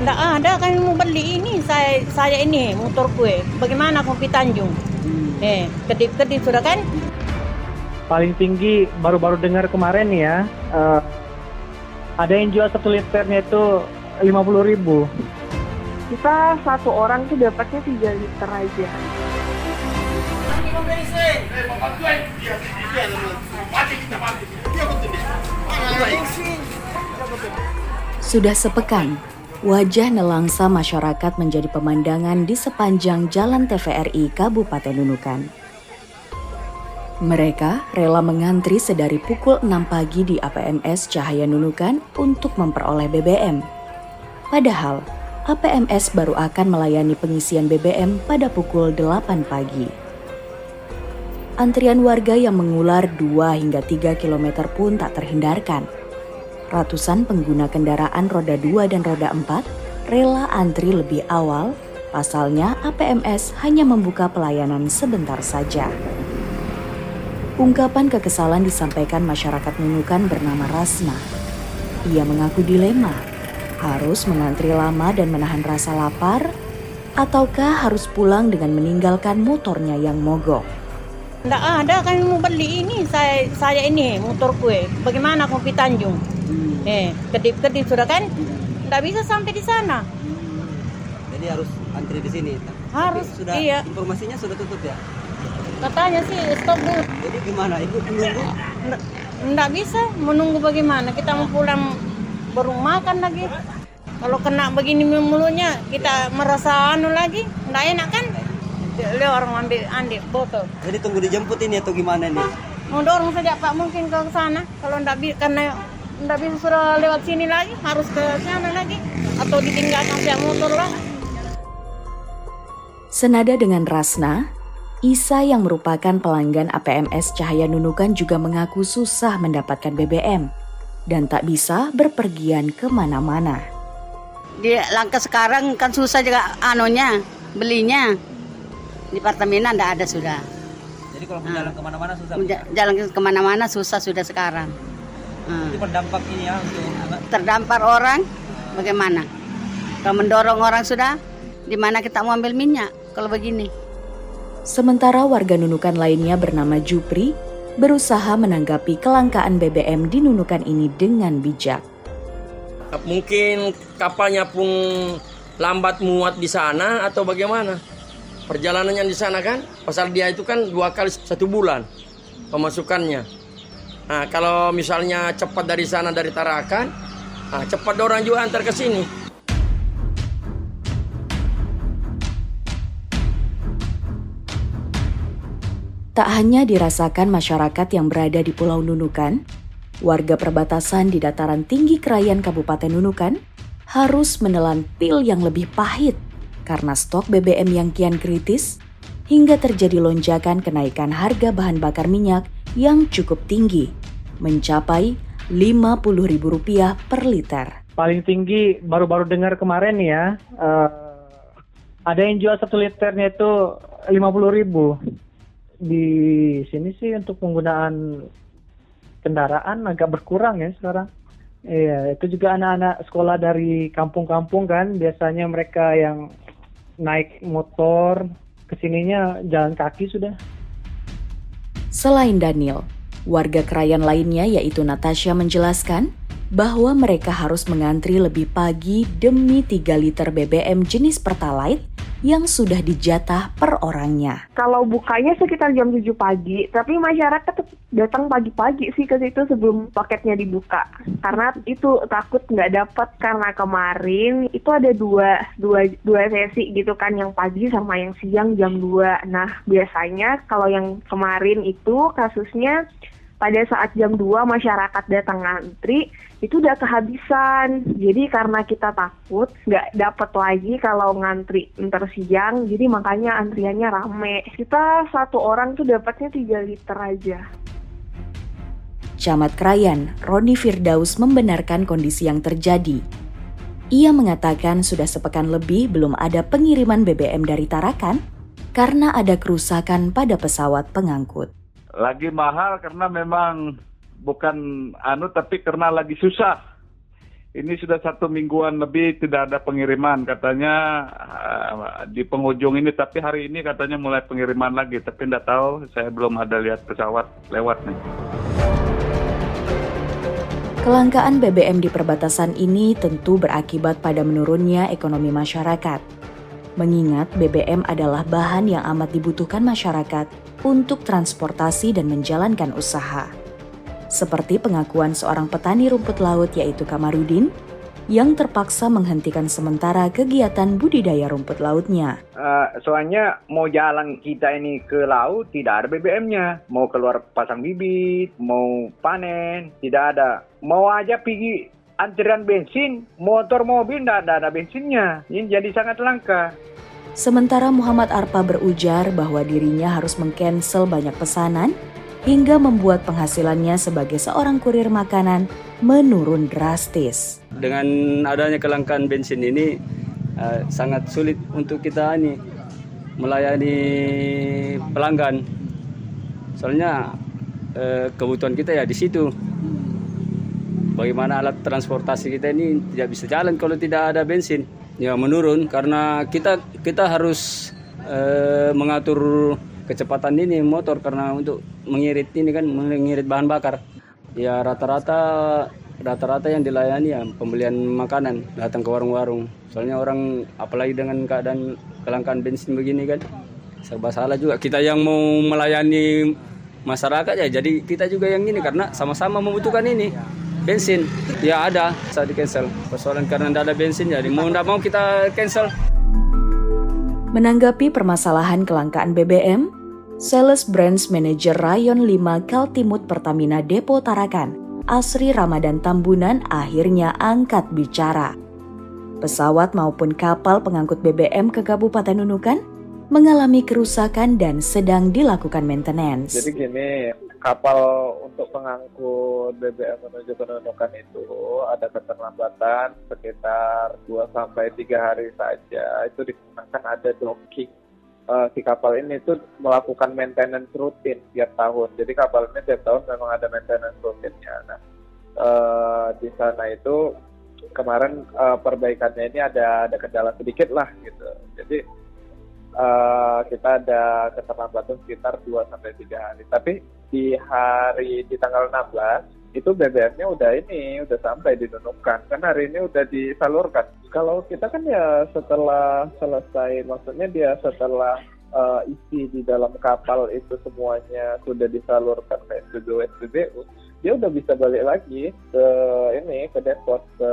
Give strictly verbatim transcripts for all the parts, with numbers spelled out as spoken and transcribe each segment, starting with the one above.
Tidak ada kan mau beli ini saya saya ini motor gue. Bagaimana kopi Tanjung? Hmm. Eh, kedip-kedip sudah kan? Paling tinggi baru-baru dengar kemarin ya. Uh, ada yang jual satu liternya itu lima puluh ribu. Kita satu orang tuh dapatnya tiga liter aja. Sudah sepekan, wajah nelangsa masyarakat menjadi pemandangan di sepanjang Jalan T V R I Kabupaten Nunukan. Mereka rela mengantri sedari pukul enam pagi di A P M S Cahaya Nunukan untuk memperoleh B B M. Padahal, A P M S baru akan melayani pengisian B B M pada pukul delapan pagi. Antrian warga yang mengular dua hingga tiga kilometer pun tak terhindarkan. Ratusan pengguna kendaraan roda dua dan roda empat rela antri lebih awal, pasalnya A P M S hanya membuka pelayanan sebentar saja. Ungkapan kekesalan disampaikan masyarakat Nunukan bernama Rasna. Ia mengaku dilema, harus mengantri lama dan menahan rasa lapar, ataukah harus pulang dengan meninggalkan motornya yang mogok. Tidak ada kan mau beli ini saya saya ini motor gue. Bagaimana kopi Tanjung? Hmm. Eh, kedip-kedip sudah kan? Tidak bisa sampai di sana. Hmm. Jadi harus antri di sini. Harus. Tapi sudah iya. Informasinya sudah tutup ya? Katanya sih stop dulu. Jadi gimana? Ibu menunggu? Tidak bisa. Menunggu bagaimana? Kita mau pulang baru makan lagi. Kalau kena begini mulutnya kita merasa anu lagi. Tidak enak kan? Dia orang ambil andik botol. Jadi tunggu dijemput ini atau gimana nih? Mau dorong saja Pak mungkin ke sana. Kalau ndak bisa karena ndak bisa suruh lewat sini lagi harus ke sana lagi atau ditinggalkan sama motor lah. Senada dengan Rasna, Isa yang merupakan pelanggan A P M S Cahaya Nunukan juga mengaku susah mendapatkan B B M dan tak bisa berpergian kemana-mana. Di langkah sekarang kan susah juga anunya belinya. Di Pertamina tidak ada sudah. Jadi kalau nah, jalan kemana-mana susah? Jalan kemana-mana susah sudah sekarang. Jadi hmm. Terdampak ini ya? Untuk... Terdampar orang bagaimana? Kalau mendorong orang sudah, di mana kita mau ambil minyak kalau begini? Sementara warga Nunukan lainnya bernama Jupri berusaha menanggapi kelangkaan B B M di Nunukan ini dengan bijak. Mungkin kapalnya pun lambat muat di sana atau bagaimana? Perjalanannya di sana kan, pasal dia itu kan dua kali satu bulan pemasukannya. Nah, kalau misalnya cepat dari sana, dari Tarakan, nah, cepat orang juga antar ke sini. Tak hanya dirasakan masyarakat yang berada di Pulau Nunukan, warga perbatasan di dataran tinggi Krayan Kabupaten Nunukan harus menelan pil yang lebih pahit karena stok B B M yang kian kritis, hingga terjadi lonjakan kenaikan harga bahan bakar minyak yang cukup tinggi, mencapai lima puluh ribu rupiah per liter. Paling tinggi baru-baru dengar kemarin ya, uh, ada yang jual satu liternya itu lima puluh ribu. Di sini sih untuk penggunaan kendaraan agak berkurang ya sekarang. Iya, itu juga anak-anak sekolah dari kampung-kampung kan, biasanya mereka yang naik motor, kesininya jalan kaki sudah. Selain Daniel, warga Krayan lainnya yaitu Natasha menjelaskan bahwa mereka harus mengantri lebih pagi demi tiga liter B B M jenis Pertalite yang sudah dijatah per orangnya. Kalau bukanya sekitar jam tujuh pagi, tapi masyarakat datang pagi-pagi sih ke situ sebelum paketnya dibuka. Karena itu takut nggak dapat karena kemarin itu ada dua, dua, dua sesi gitu kan, yang pagi sama yang siang jam dua. Nah biasanya kalau yang kemarin itu kasusnya pada saat jam dua masyarakat datang ngantri, itu udah kehabisan. Jadi karena kita takut nggak dapat lagi kalau ngantri ntar siang, jadi makanya antriannya rame. Kita satu orang tuh dapatnya tiga liter aja. Camat Krayan, Roni Firdaus membenarkan kondisi yang terjadi. Ia mengatakan sudah sepekan lebih belum ada pengiriman B B M dari Tarakan karena ada kerusakan pada pesawat pengangkut. Lagi mahal karena memang bukan anu tapi karena lagi susah. ini sudah satu mingguan lebih tidak ada pengiriman katanya uh, di penghujung ini, tapi hari ini katanya mulai pengiriman lagi, tapi tidak tahu, saya belum ada lihat pesawat lewat nih. Kelangkaan B B M di perbatasan ini tentu berakibat pada menurunnya ekonomi masyarakat. Mengingat B B M adalah bahan yang amat dibutuhkan masyarakat untuk transportasi dan menjalankan usaha. Seperti pengakuan seorang petani rumput laut yaitu Kamarudin, yang terpaksa menghentikan sementara kegiatan budidaya rumput lautnya. Uh, soalnya mau jalan kita ini ke laut tidak ada B B M-nya. Mau keluar pasang bibit, mau panen, tidak ada. Mau aja pergi antrian bensin, motor mobil tidak ada, ada bensinnya. Ini jadi sangat langka. Sementara Muhammad Arpa berujar bahwa dirinya harus meng-cancel banyak pesanan, hingga membuat penghasilannya sebagai seorang kurir makanan menurun drastis. Dengan adanya kelangkaan bensin ini uh, sangat sulit untuk kita ini melayani pelanggan. Soalnya uh, kebutuhan kita ya di situ. Bagaimana alat transportasi kita ini tidak bisa jalan kalau tidak ada bensin. Ya menurun karena kita kita harus uh, mengatur kecepatan ini motor karena untuk mengirit ini kan mengirit bahan bakar. Ya rata-rata rata-rata yang dilayani ya pembelian makanan datang ke warung-warung. Soalnya orang apalagi dengan keadaan kelangkaan bensin begini kan serba salah juga. Kita yang mau melayani masyarakat ya jadi kita juga yang ini karena sama-sama membutuhkan ini. Bensin ya ada, saya di-cancel. Persoalan karena tidak ada bensin jadi mau tidak mau kita cancel. Menanggapi permasalahan kelangkaan B B M, Sales Brands Manager Rayon lima Kaltimut Pertamina Depo Tarakan, Asri Ramadan Tambunan akhirnya angkat bicara. Pesawat maupun kapal pengangkut B B M ke Kabupaten Nunukan mengalami kerusakan dan sedang dilakukan maintenance. Jadi gini, kapal untuk pengangkut B B M menuju ke Nunukan itu ada keterlambatan sekitar dua sampai tiga hari saja. Itu dikarenakan ada docking. Si kapal ini itu melakukan maintenance rutin tiap tahun. Jadi kapal ini tiap tahun memang ada maintenance rutinnya. Nah, uh, di sana itu kemarin uh, perbaikannya ini ada ada kendala sedikit lah gitu. Jadi uh, kita ada keterlambatan sekitar dua sampai tiga hari. Tapi di hari di tanggal enam belas itu B B M-nya udah ini udah sampai di Nunukan. Kan hari ini udah disalurkan. Kalau kita kan ya setelah selesai, maksudnya dia setelah uh, isi di dalam kapal itu semuanya sudah disalurkan ke S P B U, dia udah bisa balik lagi ke ini, ke depot, ke,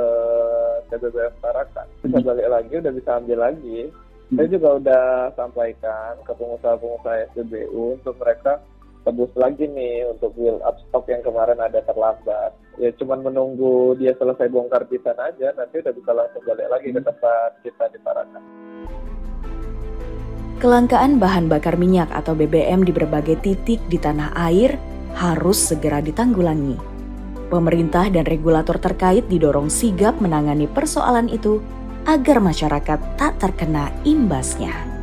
ke B B M Tarakan. Bisa balik lagi, udah bisa ambil lagi. Saya juga udah sampaikan ke pengusaha-pengusaha S P B U untuk mereka tebus lagi nih untuk build up stok yang kemarin ada terlambat. Ya cuman menunggu dia selesai bongkar pisan aja, nanti udah bisa langsung balik lagi ke tempat kita di Tarakan. Kelangkaan bahan bakar minyak atau B B M di berbagai titik di tanah air harus segera ditanggulangi. Pemerintah dan regulator terkait didorong sigap menangani persoalan itu agar masyarakat tak terkena imbasnya.